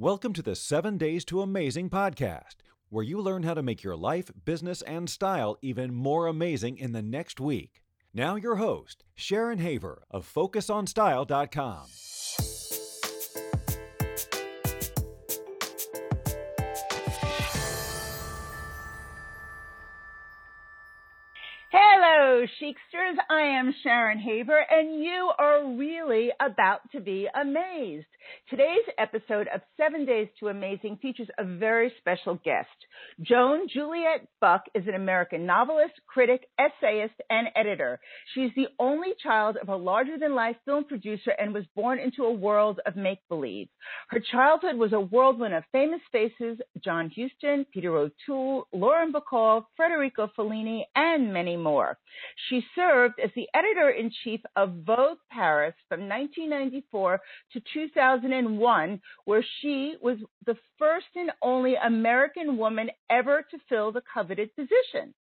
Welcome to the 7 Days to Amazing podcast, where you learn how to make your life, business, and style even more amazing in the next week. Now your host, Sharon Haver of focusonstyle.com. Hello, Chicsters. I am Sharon Haver, and you are really about to be amazed. Today's episode of 7 Days to Amazing features a very special guest. Joan Juliet Buck is an American novelist, critic, essayist, and editor. She's the only child of a larger-than-life film producer and was born into a world of make-believe. Her childhood was a whirlwind of famous faces, John Huston, Peter O'Toole, Lauren Bacall, Federico Fellini, and many more. She served as the editor-in-chief of Vogue Paris from 1994 to 2001, where she was the first and only American woman ever to fill the coveted position.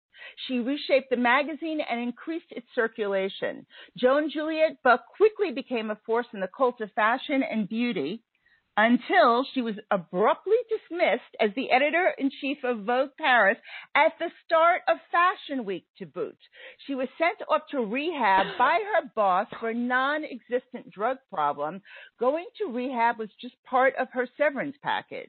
She reshaped the magazine and increased its circulation. Joan Juliet Buck quickly became a force in the cult of fashion and beauty, until she was abruptly dismissed as the editor-in-chief of Vogue Paris at the start of Fashion Week to boot. She was sent off to rehab by her boss for a non-existent drug problem. Going to rehab was just part of her severance package.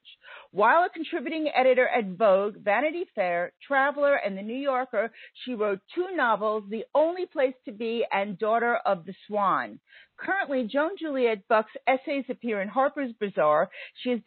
While a contributing editor at Vogue, Vanity Fair, Traveler, and The New Yorker, she wrote two novels, The Only Place to Be and Daughter of the Swan. Currently, Joan Juliet Buck's essays appear in Harper's Bazaar. She has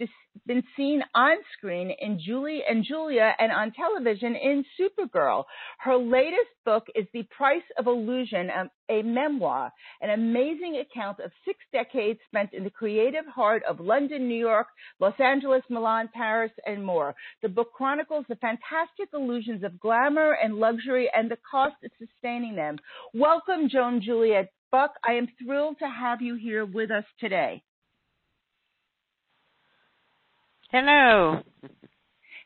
been seen on screen in Julie and Julia and on television in Supergirl. Her latest book is The Price of Illusion, a memoir, an amazing account of 6 decades spent in the creative heart of London, New York, Los Angeles, Milan, Paris, and more. The book chronicles the fantastic illusions of glamour and luxury and the cost of sustaining them. Welcome, Joan Juliet Buck. I am thrilled to have you here with us today. Hello.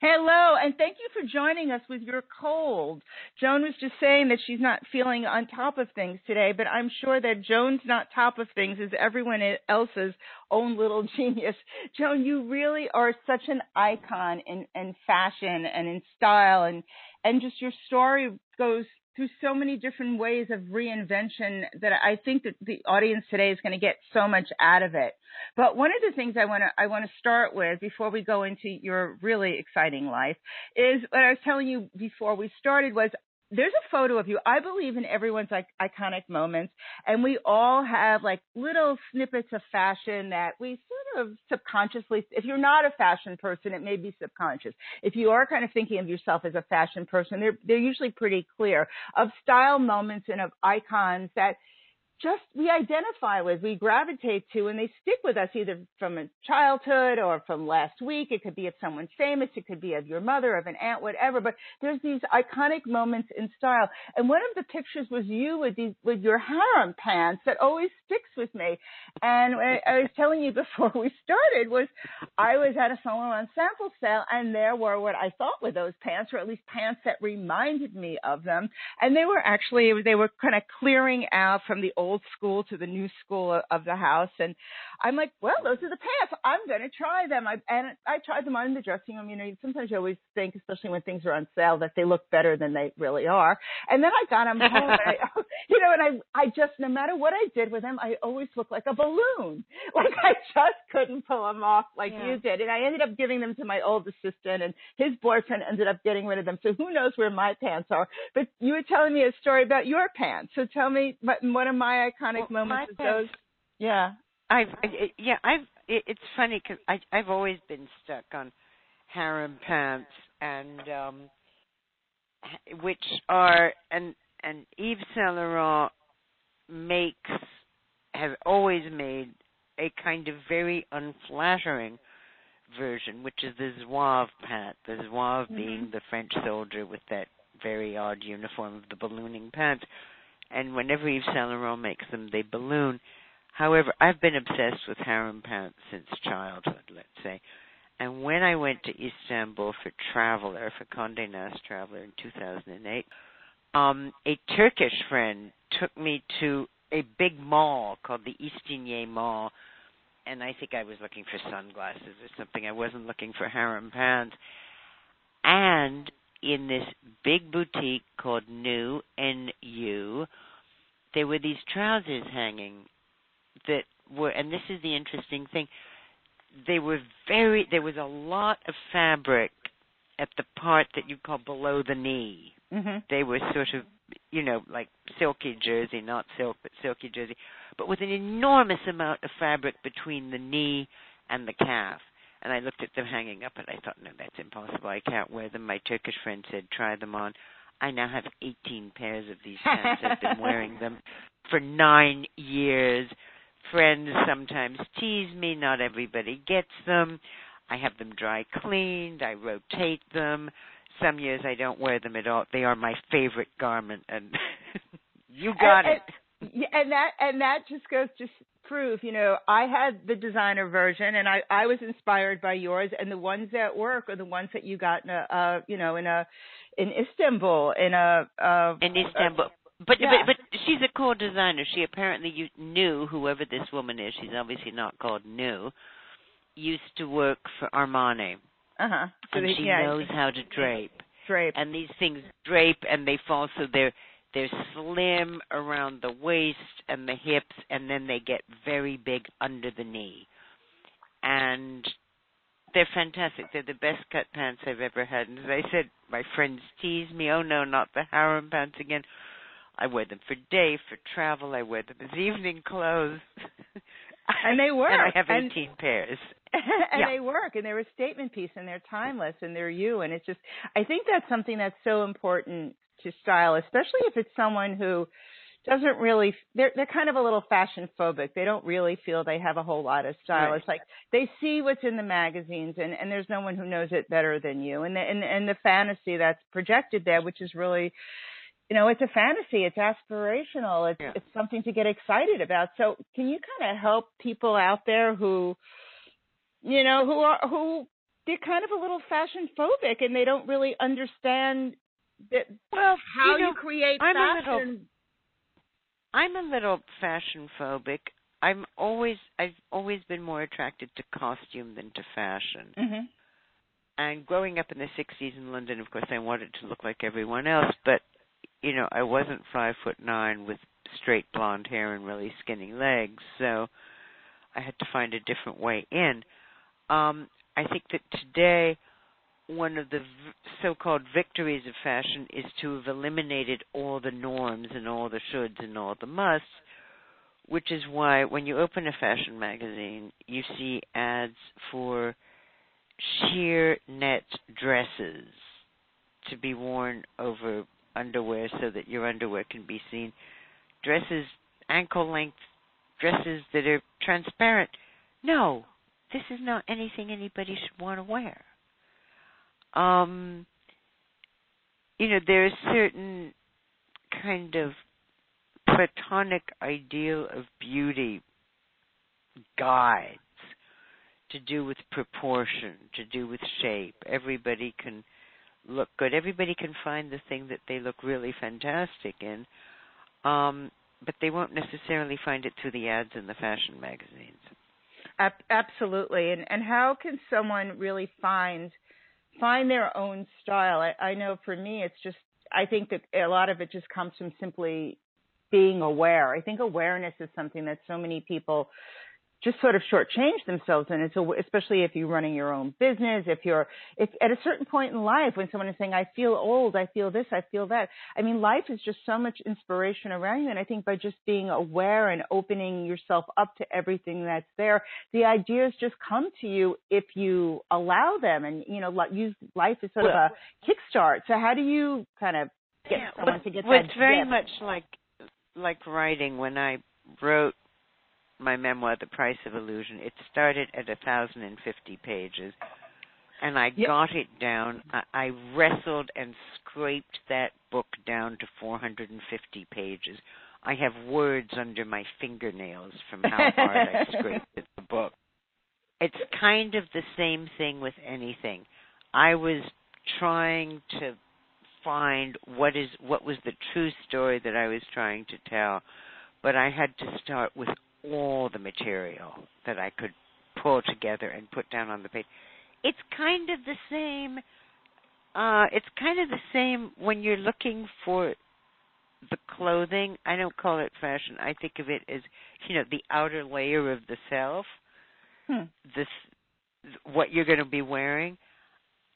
Hello, and thank you for joining us with your cold. Joan was just saying that she's not feeling on top of things today, but I'm sure that Joan's not top of things is everyone else's own little genius. Joan, you really are such an icon in fashion and in style, and just your story goes through so many different ways of reinvention that I think that the audience today is going to get so much out of it. But one of the things I want to start with before we go into your really exciting life is what I was telling you before we started was there's a photo of you. I believe in everyone's iconic moments, and we all have like little snippets of fashion that we sort of subconsciously, if you're not a fashion person, it may be subconscious. If you are kind of thinking of yourself as a fashion person, they're usually pretty clear, of style moments and of icons that just we identify with, we gravitate to, and they stick with us either from a childhood or from last week. It could be of someone famous. It could be of your mother, of an aunt, whatever. But there's these iconic moments in style. And one of the pictures was you with your harem pants that always sticks with me. And I was telling you before we started was I was at a Saint Laurent sample sale, and there were what I thought were those pants, or at least pants that reminded me of them. And they were actually, they were kind of clearing out from the old school to the new school of the house, and I'm like, well, those are the pants. I'm going to try them. I tried them on in the dressing room. You know, sometimes you always think, especially when things are on sale, that they look better than they really are. And then I got them home, and I just, no matter what I did with them, I always looked like a balloon. Like I just couldn't pull them off like you did. And I ended up giving them to my old assistant, and his boyfriend ended up getting rid of them. So who knows where my pants are? But you were telling me a story about your pants. So tell me one of my iconic moments is those. Yeah. It's funny because I've always been stuck on harem pants, and which are and Yves Saint Laurent have always made a kind of very unflattering version, which is the zouave pant. The zouave being the French soldier with that very odd uniform of the ballooning pants, and whenever Yves Saint Laurent makes them, they balloon. However, I've been obsessed with harem pants since childhood, let's say. And when I went to Istanbul for Condé Nast Traveler in 2008, a Turkish friend took me to a big mall called the Istinye Mall and I think I was looking for sunglasses or something. I wasn't looking for harem pants. And in this big boutique called New NU, there were these trousers hanging that were, and this is the interesting thing, they were very, there was a lot of fabric at the part that you call below the knee. Mm-hmm. They were sort of, you know, like silky jersey, not silk, but silky jersey, but with an enormous amount of fabric between the knee and the calf. And I looked at them hanging up, and I thought, no, that's impossible. I can't wear them. My Turkish friend said, try them on. I now have 18 pairs of these pants. I've been wearing them for 9 years. Friends sometimes tease me. Not everybody gets them. I have them dry cleaned. I rotate them. Some years I don't wear them at all. They are my favorite garment, and you got it. Yeah, and that just goes to prove, you know, I had the designer version, and I was inspired by yours, and the ones that work are the ones that you got in Istanbul. But she's a cool designer. She apparently knew whoever this woman is. She's obviously not called New. Used to work for Armani. Uh-huh. So and she knows how to drape. And these things drape, and they fall, so they're slim around the waist and the hips, and then they get very big under the knee. And they're fantastic. They're the best cut pants I've ever had. And as I said, my friends tease me, oh, no, not the harem pants again. I wear them for day, for travel. I wear them as evening clothes. And they work. And I have 18 pairs. And yeah. They work, and they're a statement piece, and they're timeless, and they're you. And it's just, I think that's something that's so important to style, especially if it's someone who doesn't really, they're kind of a little fashion phobic. They don't really feel they have a whole lot of style. Right. It's like they see what's in the magazines, and there's no one who knows it better than you. And the fantasy that's projected there, which is really, you know, it's a fantasy. It's aspirational. It's something to get excited about. So can you kind of help people out there who, you know, who they're kind of a little fashion phobic, and they don't really understand that, well, how you create fashion. I'm a little fashion phobic. I've always been more attracted to costume than to fashion. Mm-hmm. And growing up in the 60s in London, of course, I wanted to look like everyone else, but you know, I wasn't 5'9" with straight blonde hair and really skinny legs, so I had to find a different way in. I think that today one of the so-called victories of fashion is to have eliminated all the norms and all the shoulds and all the musts, which is why when you open a fashion magazine, you see ads for sheer net dresses to be worn over underwear so that your underwear can be seen, dresses, ankle-length dresses that are transparent. No, this is not anything anybody should want to wear. You know, there is certain kind of platonic ideal of beauty guides to do with proportion, to do with shape. Everybody can look good. Everybody can find the thing that they look really fantastic in, but they won't necessarily find it through the ads in the fashion magazines. Absolutely. And how can someone really find their own style? I know for me, it's just, I think that a lot of it just comes from simply being aware. I think awareness is something that so many people just sort of shortchange themselves in. It's especially if you're running your own business, if at a certain point in life when someone is saying, I feel old, I feel this, I feel that. I mean, life is just so much inspiration around you. And I think by just being aware and opening yourself up to everything that's there, the ideas just come to you if you allow them, and, you know, use life as sort of a kickstart. So how do you kind of get someone to get that? It's very much like writing. When I wrote my memoir, The Price of Illusion, it started at 1,050 pages, and I got it down. I wrestled and scraped that book down to 450 pages. I have words under my fingernails from how hard I scraped at the book. It's kind of the same thing with anything. I was trying to find what was the true story that I was trying to tell, but I had to start with all the material that I could pull together and put down on the page. It's kind of the same. It's kind of the same when you're looking for the clothing. I don't call it fashion. I think of it as, you know, the outer layer of the self. This, what you're going to be wearing.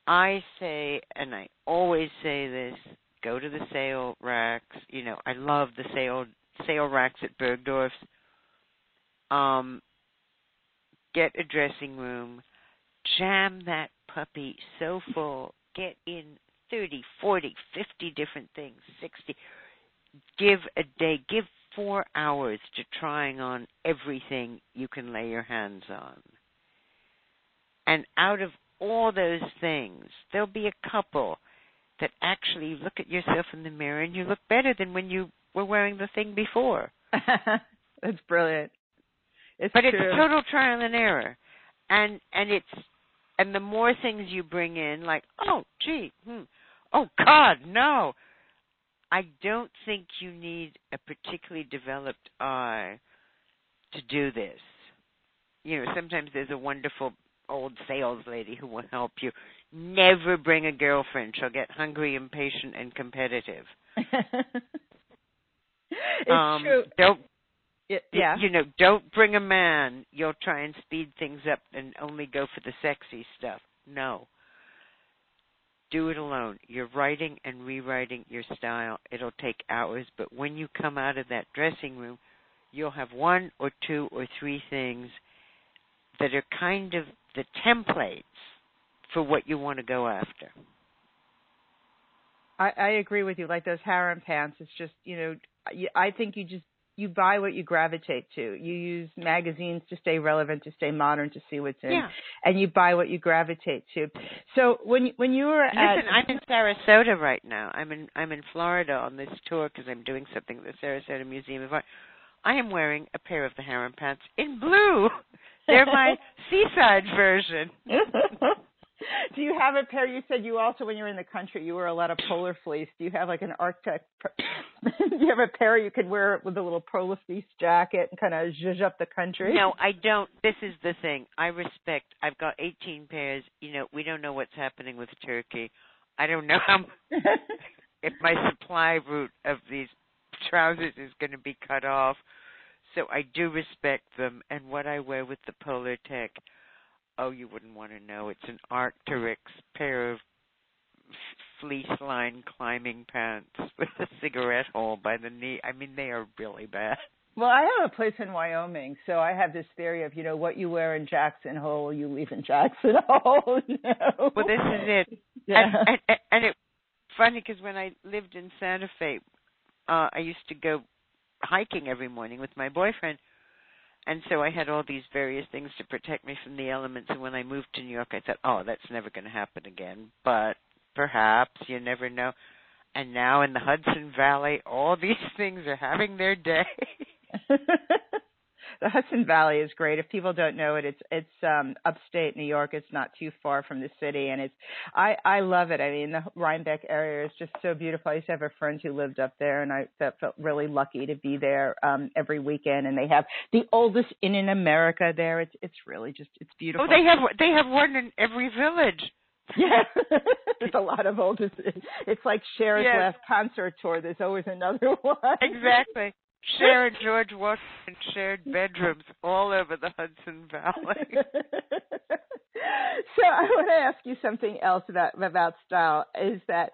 I say, and I always say this: go to the sale racks. You know, I love the sale racks at Bergdorf's. Get a dressing room, jam that puppy so full, get in 30, 40, 50 different things, 60. Give a day, give 4 hours to trying on everything you can lay your hands on. And out of all those things, there'll be a couple that actually look at yourself in the mirror and you look better than when you were wearing the thing before. That's brilliant. It's total trial and error. And the more things you bring in, like, oh, God, no. I don't think you need a particularly developed eye to do this. You know, sometimes there's a wonderful old sales lady who will help you. Never bring a girlfriend. She'll get hungry, impatient, and competitive. It's true. Don't bring a man. You'll try and speed things up and only go for the sexy stuff. No. Do it alone. You're writing and rewriting your style. It'll take hours, but when you come out of that dressing room, you'll have one or two or three things that are kind of the templates for what you want to go after. I agree with you. Like those harem pants, it's just, you know, I think you buy what you gravitate to. You use magazines to stay relevant, to stay modern, to see what's in. Yeah. And you buy what you gravitate to. So when you were at... Listen, I'm in Sarasota right now. I'm in Florida on this tour because I'm doing something at the Sarasota Museum of Art. I am wearing a pair of the harem pants in blue. They're my seaside version. Do you have a pair? You said you also, when you were in the country, you wore a lot of polar fleece. Do you have like an Arc'teryx? Do you have a pair you could wear with a little polar fleece jacket and kind of zhuzh up the country? No, I don't. This is the thing. I've got 18 pairs. You know, we don't know what's happening with Turkey. I don't know how if my supply route of these trousers is going to be cut off. So I do respect them. And what I wear with the Polar Tech, oh, you wouldn't want to know. It's an Arc'teryx pair of fleece-lined climbing pants with a cigarette hole by the knee. I mean, they are really bad. Well, I have a place in Wyoming, so I have this theory of, you know, what you wear in Jackson Hole, you leave in Jackson Hole. No. Well, this is it. Yeah. And it's funny because when I lived in Santa Fe, I used to go hiking every morning with my boyfriend. And so I had all these various things to protect me from the elements. And when I moved to New York, I thought, oh, that's never going to happen again. But perhaps, you never know. And now in the Hudson Valley, all these things are having their day. The Hudson Valley is great. If people don't know it, it's upstate New York. It's not too far from the city, and I love it. I mean, the Rhinebeck area is just so beautiful. I used to have a friend who lived up there, and I felt really lucky to be there every weekend. And they have the oldest inn in America there. It's really just it's beautiful. Oh, they have one in every village. Yeah, there's a lot of old. It's like Cher's last concert tour. There's always another one. Exactly. Cher and George Washington shared bedrooms all over the Hudson Valley. So I want to ask you something else about style. Is that,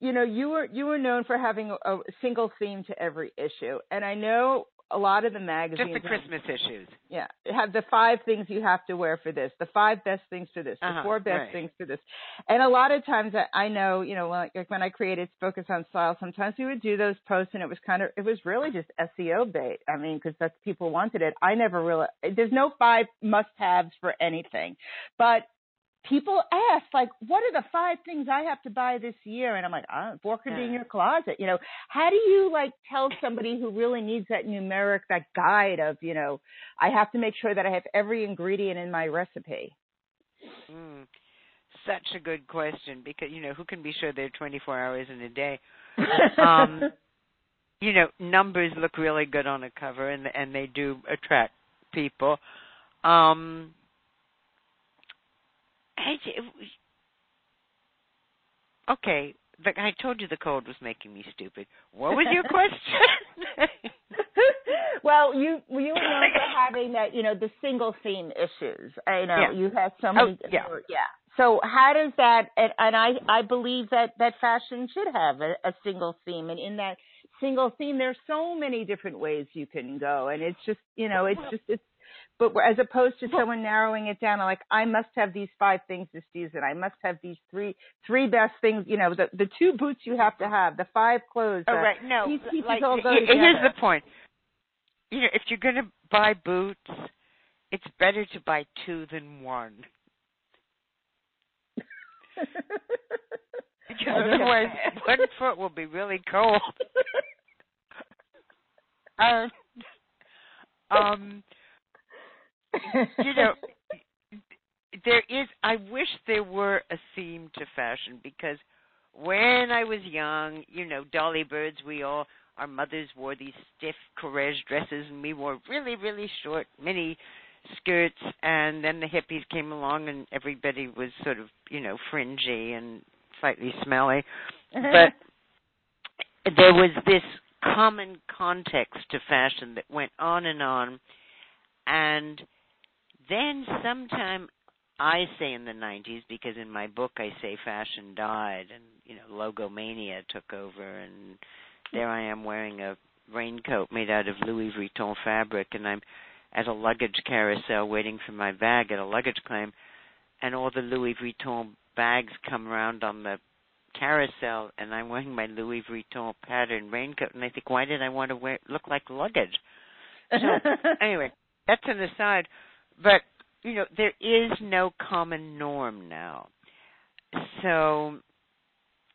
you know, you were known for having a single theme to every issue, and I know a lot of the magazines just the Christmas issues. Yeah, have the 5 things you have to wear for this, the 5 best things for this, the 4 best things for this, and a lot of times I know, you know, like when I created Focus on Style, sometimes we would do those posts, and it was really just SEO bait. I mean, because that's people wanted it. I never really there's no 5 must-haves for anything, but people ask, like, what are the 5 things I have to buy this year? And I'm like, four could be in your closet. You know, how do you, like, tell somebody who really needs that numeric, that guide of, you know, I have to make sure that I have every ingredient in my recipe? Such a good question because, you know, who can be sure they're 24 hours in a day? you know, numbers look really good on a cover, and they do attract people. Okay, I told you the cold was making me stupid. What was your question? Well, you and I were having that, you know, the single theme issues. I know you had so many. Oh, yeah. Yeah. So how does that, and I believe that fashion should have a single theme. And in that single theme, there's so many different ways you can go. And it's just, you know, but as opposed to someone narrowing it down, like, I must have these 5 things this season. I must have these three best things, you know, the 2 boots you have to have, the 5 clothes. Oh, right. No, these like, all go together. Here's the point. You know, if you're going to buy boots, it's better to buy 2 than 1. Because otherwise, 1 foot will be really cold. You know, I wish there were a theme to fashion, because when I was young, you know, dolly birds, our mothers wore these stiff courage dresses, and we wore really, really short mini skirts, and then the hippies came along and everybody was sort of, you know, fringy and slightly smelly. But there was this common context to fashion that went on. And then sometime, I say in the 90s, because in my book I say fashion died and, you know, logomania took over, and there I am wearing a raincoat made out of Louis Vuitton fabric, and I'm at a luggage carousel waiting for my bag at a luggage claim, and all the Louis Vuitton bags come around on the carousel, and I'm wearing my Louis Vuitton pattern raincoat, and I think, why did I want to look like luggage? So anyway, that's an aside. But, you know, there is no common norm now. So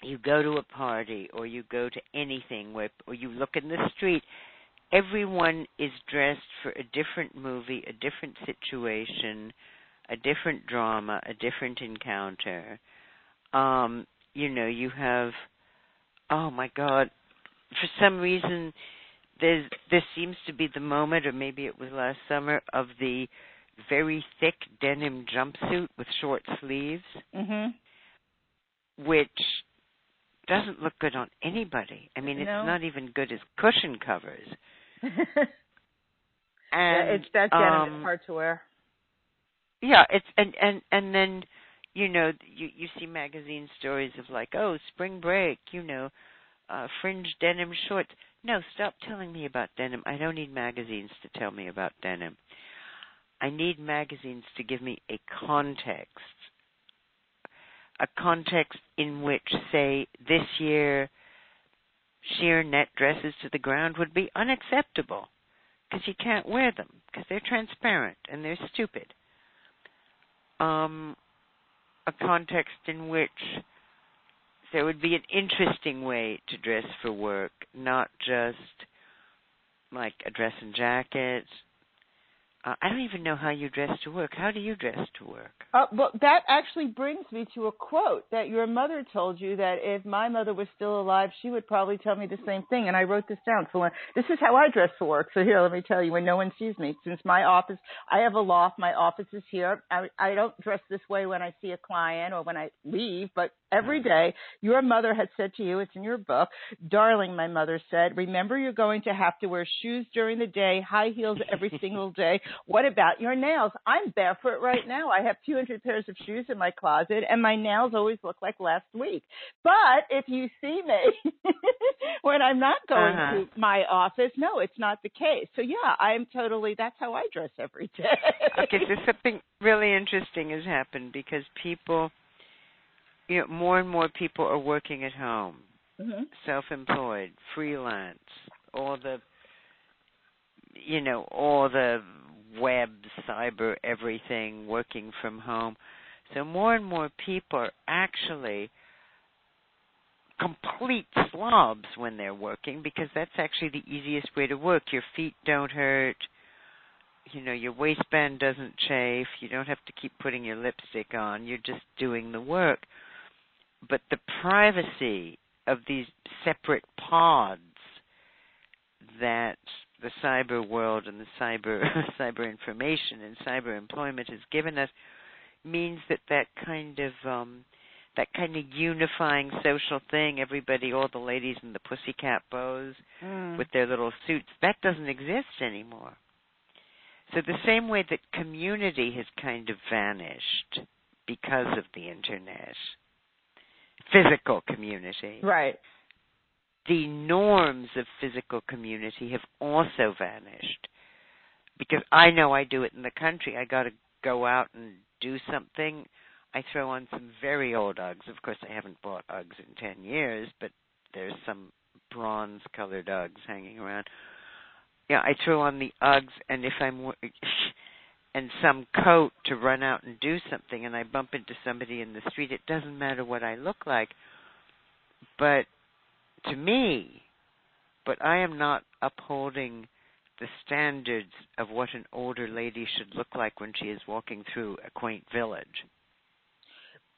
you go to a party, or you go to anything or you look in the street, everyone is dressed for a different movie, a different situation, a different drama, a different encounter. You know, you have, oh, my God, for some reason, This seems to be the moment, or maybe it was last summer, of the very thick denim jumpsuit with short sleeves, which doesn't look good on anybody. I mean, it's not even good as cushion covers. And that denim is hard to wear. Yeah, it's and then, you know, you see magazine stories of like, oh, spring break, you know, fringe denim shorts. No, stop telling me about denim. I don't need magazines to tell me about denim. I need magazines to give me a context in which, say, this year, sheer net dresses to the ground would be unacceptable because you can't wear them because they're transparent and they're stupid. A context in which there would be an interesting way to dress for work, not just like a dress and jacket. I don't even know how you dress to work. How do you dress to work? Well, that actually brings me to a quote that your mother told you, that if my mother was still alive, she would probably tell me the same thing. And I wrote this down. So this is how I dress for work. So here, let me tell you, when no one sees me, since my office, I have a loft. My office is here. I don't dress this way when I see a client or when I leave, but every day, your mother had said to you, it's in your book, darling, my mother said, remember you're going to have to wear shoes during the day, high heels every single day. What about your nails? I'm barefoot right now. I have 200 pairs of shoes in my closet, and my nails always look like last week. But if you see me when I'm not going to my office, no, it's not the case. So, yeah, that's how I dress every day. Okay, so something really interesting has happened because people – you know, more and more people are working at home, self-employed, freelance, all the web, cyber, everything, working from home. So more and more people are actually complete slobs when they're working, because that's actually the easiest way to work. Your feet don't hurt. You know, your waistband doesn't chafe. You don't have to keep putting your lipstick on. You're just doing the work. But the privacy of these separate pods that the cyber world and the cyber information and cyber employment has given us means that that kind of unifying social thing, everybody, all the ladies in the pussycat bows with their little suits, that doesn't exist anymore. So the same way that community has kind of vanished because of the internet, physical community. Right. The norms of physical community have also vanished. Because I know I do it in the country. I got to go out and do something. I throw on some very old Uggs. Of course, I haven't bought Uggs in 10 years, but there's some bronze-colored Uggs hanging around. Yeah, I throw on the Uggs, and if I'm and some coat to run out and do something, and I bump into somebody in the street, it doesn't matter what I look like. But to me, but I am not upholding the standards of what an older lady should look like when she is walking through a quaint village.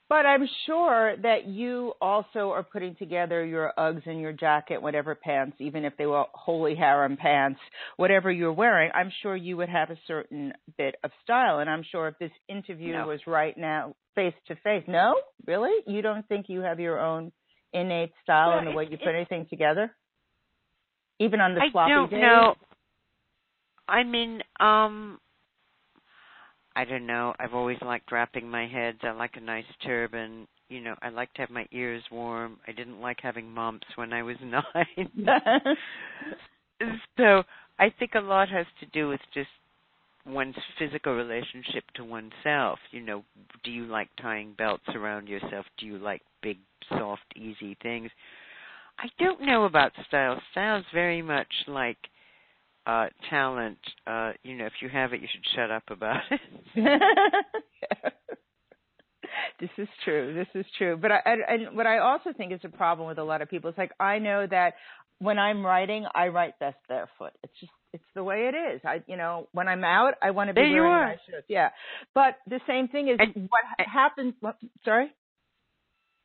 But I'm sure that you also are putting together your Uggs and your jacket, whatever pants, even if they were holy harem pants, whatever you're wearing, I'm sure you would have a certain bit of style. And I'm sure if this interview was right now face to face, no? Really? You don't think you have your own innate style and the way you put anything together? Even on the floppy days? I don't know. I mean, I don't know. I've always liked wrapping my head. I like a nice turban. You know, I like to have my ears warm. I didn't like having mumps when I was 9. So I think a lot has to do with just one's physical relationship to oneself. You know, do you like tying belts around yourself? Do you like big, soft, easy things? I don't know about style. Style's very much like talent. You know, if you have it, you should shut up about it. This is true. But and what I also think is a problem with a lot of people, it's like, I know that when I'm writing, I write best barefoot. It's the way it is. When I'm out, I want to be wearing nice shirts. Yeah. But the same thing is what happens.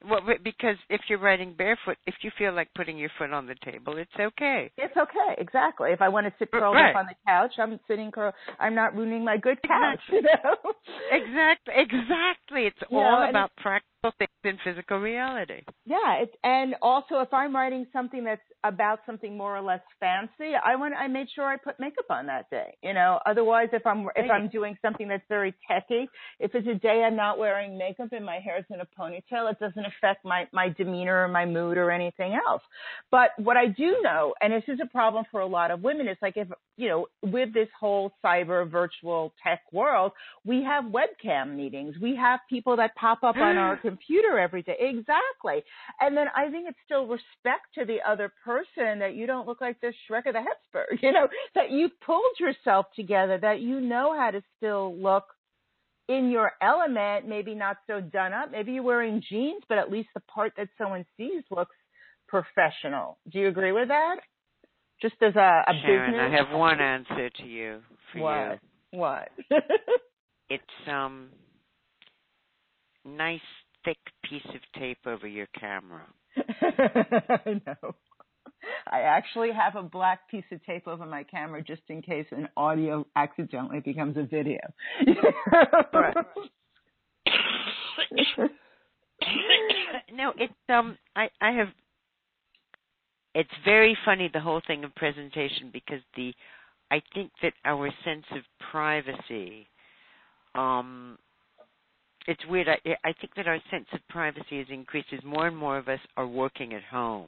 Well, because if you're writing barefoot, if you feel like putting your foot on the table, it's okay. It's okay, exactly. If I want to sit curled up on the couch, I'm sitting curled. I'm not ruining my good couch, Exactly. It's all about practical things and physical reality. Yeah, and also if I'm writing something that's about something more or less fancy, I made sure I put makeup on that day. Otherwise, if I'm doing something that's very techy, if it's a day I'm not wearing makeup and my hair's in a ponytail, it doesn't affect my demeanor or my mood or anything else. But what I do know, and this is a problem for a lot of women, it's like with this whole cyber virtual tech world, we have webcam meetings. We have people that pop up on our computer every day. Exactly. And then I think it's still respect to the other person that you don't look like the Shrek or the Hepsburg, that you pulled yourself together, that you know how to still look in your element, maybe not so done up. Maybe you're wearing jeans, but at least the part that someone sees looks professional. Do you agree with that? Just as a Sharon, business. I have one answer to you. What? It's nice thick piece of tape over your camera. I know. I actually have a black piece of tape over my camera just in case an audio accidentally becomes a video. Right. No, it's I have. It's very funny, the whole thing of presentation, because I think that our sense of privacy, it's weird. I think that our sense of privacy has increased as more and more of us are working at home,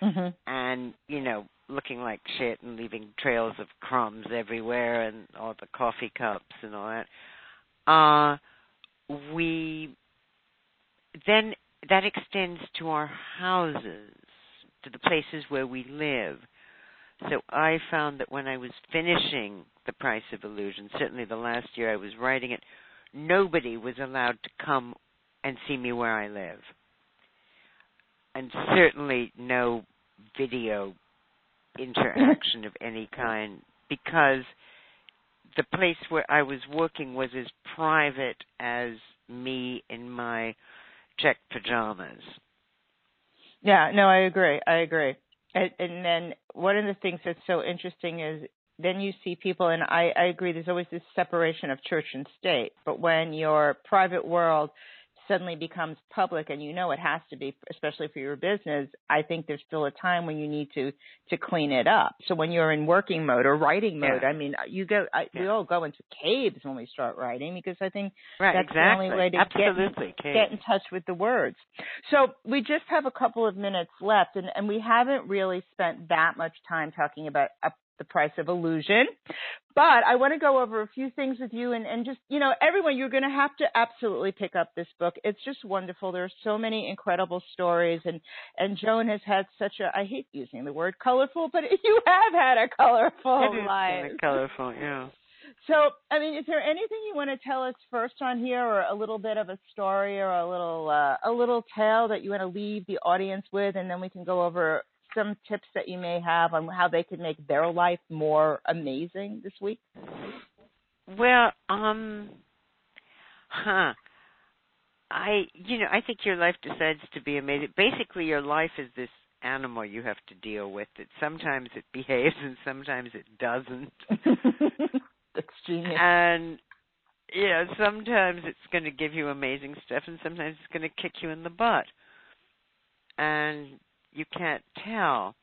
mm-hmm. and looking like shit and leaving trails of crumbs everywhere and all the coffee cups and all that. Then that extends to our houses, to the places where we live. So I found that when I was finishing The Price of Illusion, certainly the last year I was writing it, nobody was allowed to come and see me where I live. And certainly no video interaction of any kind, because the place where I was working was as private as me in my check pajamas. Yeah, no, I agree. And then one of the things that's so interesting is then you see people, and I agree, there's always this separation of church and state. But when your private world suddenly becomes public, and you know it has to be, especially for your business, I think there's still a time when you need to clean it up. So when you're in working mode or writing mode, I mean, you go, we all go into caves when we start writing, because I think that's the only way to get in touch with the words. So we just have a couple of minutes left, and we haven't really spent that much time talking about The Price of Illusion. But I want to go over a few things with you and just, you know, everyone, you're going to have to absolutely pick up this book. It's just wonderful. There are so many incredible stories. And Joan has had such a, I hate using the word colorful, but you have had a colorful life. It is colorful, yeah. So, I mean, is there anything you want to tell us first on here, or a little bit of a story, or a little tale that you want to leave the audience with? And then we can go over some tips that you may have on how they could make their life more amazing this week? Well, I think your life decides to be amazing. Basically, your life is this animal you have to deal with. That sometimes it behaves and sometimes it doesn't. That's genius. And yeah, sometimes it's going to give you amazing stuff, and sometimes it's going to kick you in the butt. And you can't tell.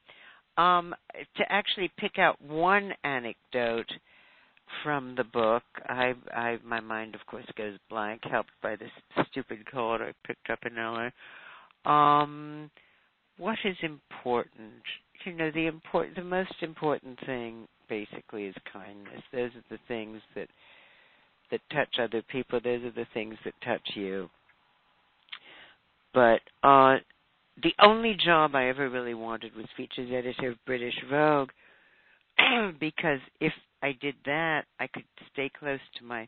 To actually pick out one anecdote from the book, I my mind, of course, goes blank, helped by this stupid cold I picked up in L.A. What is important? You know, the most important thing, basically, is kindness. Those are the things that touch other people. Those are the things that touch you. But the only job I ever really wanted was features editor of British Vogue, because if I did that, I could stay close to my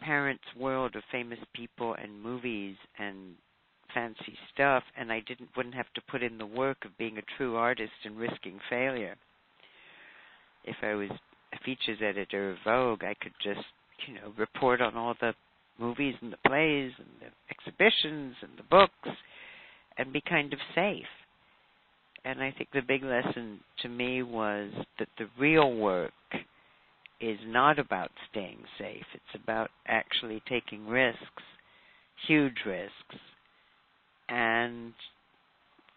parents' world of famous people and movies and fancy stuff, and I wouldn't have to put in the work of being a true artist and risking failure. If I was a features editor of Vogue, I could just, you know, report on all the movies and the plays and the exhibitions and the books, and be kind of safe. And I think the big lesson to me was that the real work is not about staying safe. It's about actually taking risks, huge risks, and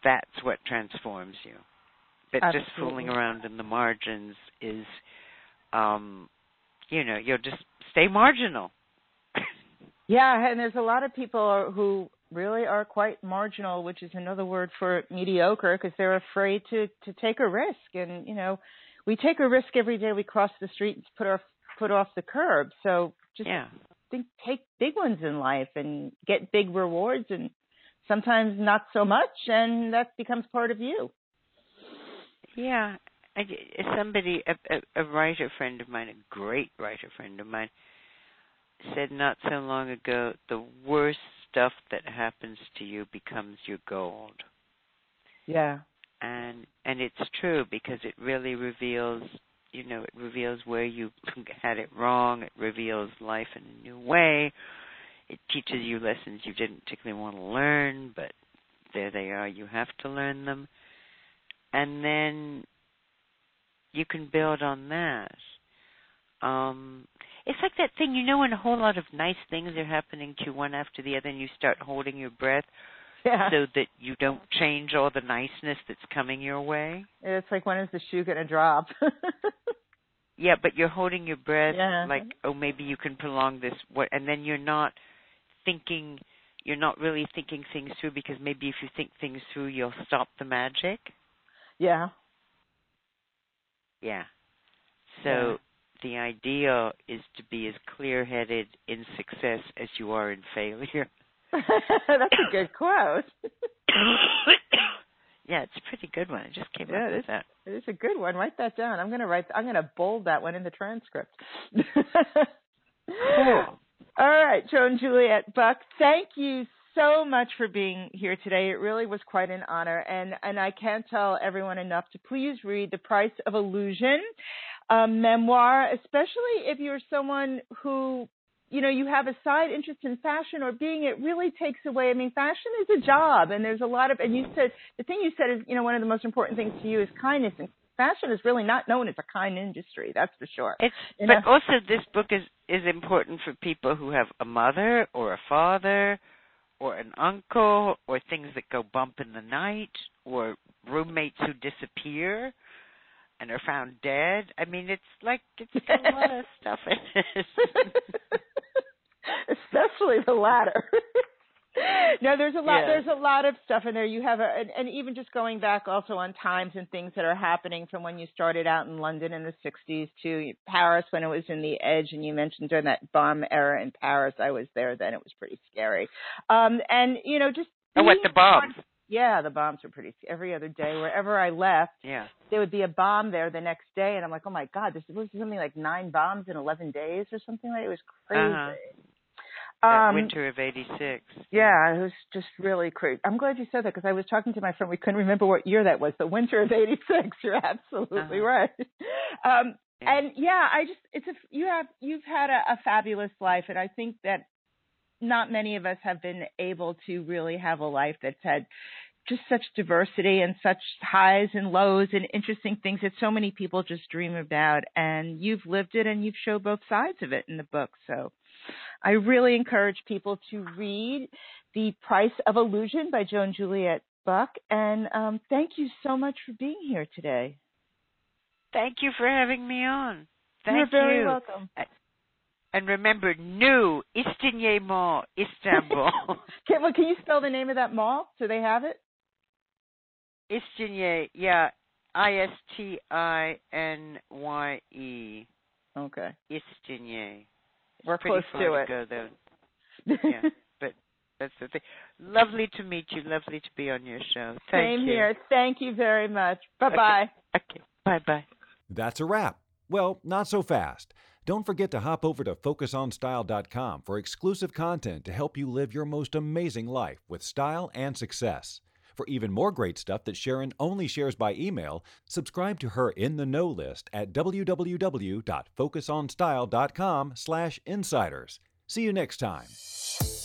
that's what transforms you. But Absolutely. Just fooling around in the margins is, you know, you'll just stay marginal. Yeah, and there's a lot of people who really are quite marginal, which is another word for mediocre, because they're afraid to take a risk. And, you know, we take a risk every day we cross the street and put our foot off the curb. So just take big ones in life and get big rewards, and sometimes not so much, and that becomes part of you. Yeah. Somebody, a writer friend of mine, a great writer friend of mine, said not so long ago, the worst stuff that happens to you becomes your gold. Yeah. And it's true, because it really reveals, you know, it reveals where you had it wrong. It reveals life in a new way. It teaches you lessons you didn't particularly want to learn, but there they are. You have to learn them. And then you can build on that. It's like that thing, you know, when a whole lot of nice things are happening to you one after the other, and you start holding your breath so that you don't change all the niceness that's coming your way. It's like, when is the shoe going to drop? Yeah, but you're holding your breath like, oh, maybe you can prolong this. And then you're not really thinking things through, because maybe if you think things through, you'll stop the magic. Yeah. Yeah. So... Yeah. The idea is to be as clear-headed in success as you are in failure. That's a good quote. Yeah, it's a pretty good one. I just came up with that. It is a good one. Write that down. I'm going to bold that one in the transcript. Cool. All right, Joan Juliet Buck, thank you so much for being here today. It really was quite an honor, and I can't tell everyone enough to please read The Price of Illusion. A memoir, especially if you're someone who you know, you have a side interest in fashion or being, it really takes away. I mean, fashion is a job, and there's a lot of, and you said, the thing you said is, you know, one of the most important things to you is kindness, and fashion is really not known as a kind industry, that's for sure. But also this book is important for people who have a mother or a father or an uncle or things that go bump in the night or roommates who disappear and are found dead. I mean, it's like, it's got a lot of stuff in it. Especially the latter. No, there's a lot. Yeah. There's a lot of stuff in there. You have and even just going back also on times and things that are happening from when you started out in London in the '60s to Paris when it was in the edge. And you mentioned during that bomb era in Paris, I was there then. It was pretty scary. And you know, just the bombs. Yeah, the bombs were pretty – every other day, wherever I left, there would be a bomb there the next day. And I'm like, oh, my God, this was something like 9 bombs in 11 days or something like that. It was crazy. That winter of 86. Yeah, it was just really crazy. I'm glad you said that because I was talking to my friend. We couldn't remember what year that was, the winter of 86. You're absolutely right. And, yeah, I just – you've had a fabulous life, and I think that – not many of us have been able to really have a life that's had just such diversity and such highs and lows and interesting things that so many people just dream about. And you've lived it and you've shown both sides of it in the book. So I really encourage people to read The Price of Illusion by Joan Juliet Buck. And thank you so much for being here today. Thank you for having me on. You're very welcome. And remember, new Istinye Mall, Istanbul. Can you spell the name of that mall so they have it? Istinye, yeah, Istinye. Okay. Istinye. We're close to it. Go there. Yeah, but that's the thing. Lovely to meet you. Lovely to be on your show. Same here. Thank you very much. Bye-bye. Okay. Bye-bye. That's a wrap. Well, not so fast. Don't forget to hop over to focusonstyle.com for exclusive content to help you live your most amazing life with style and success. For even more great stuff that Sharon only shares by email, subscribe to her In the Know list at www.focusonstyle.com/insiders. See you next time.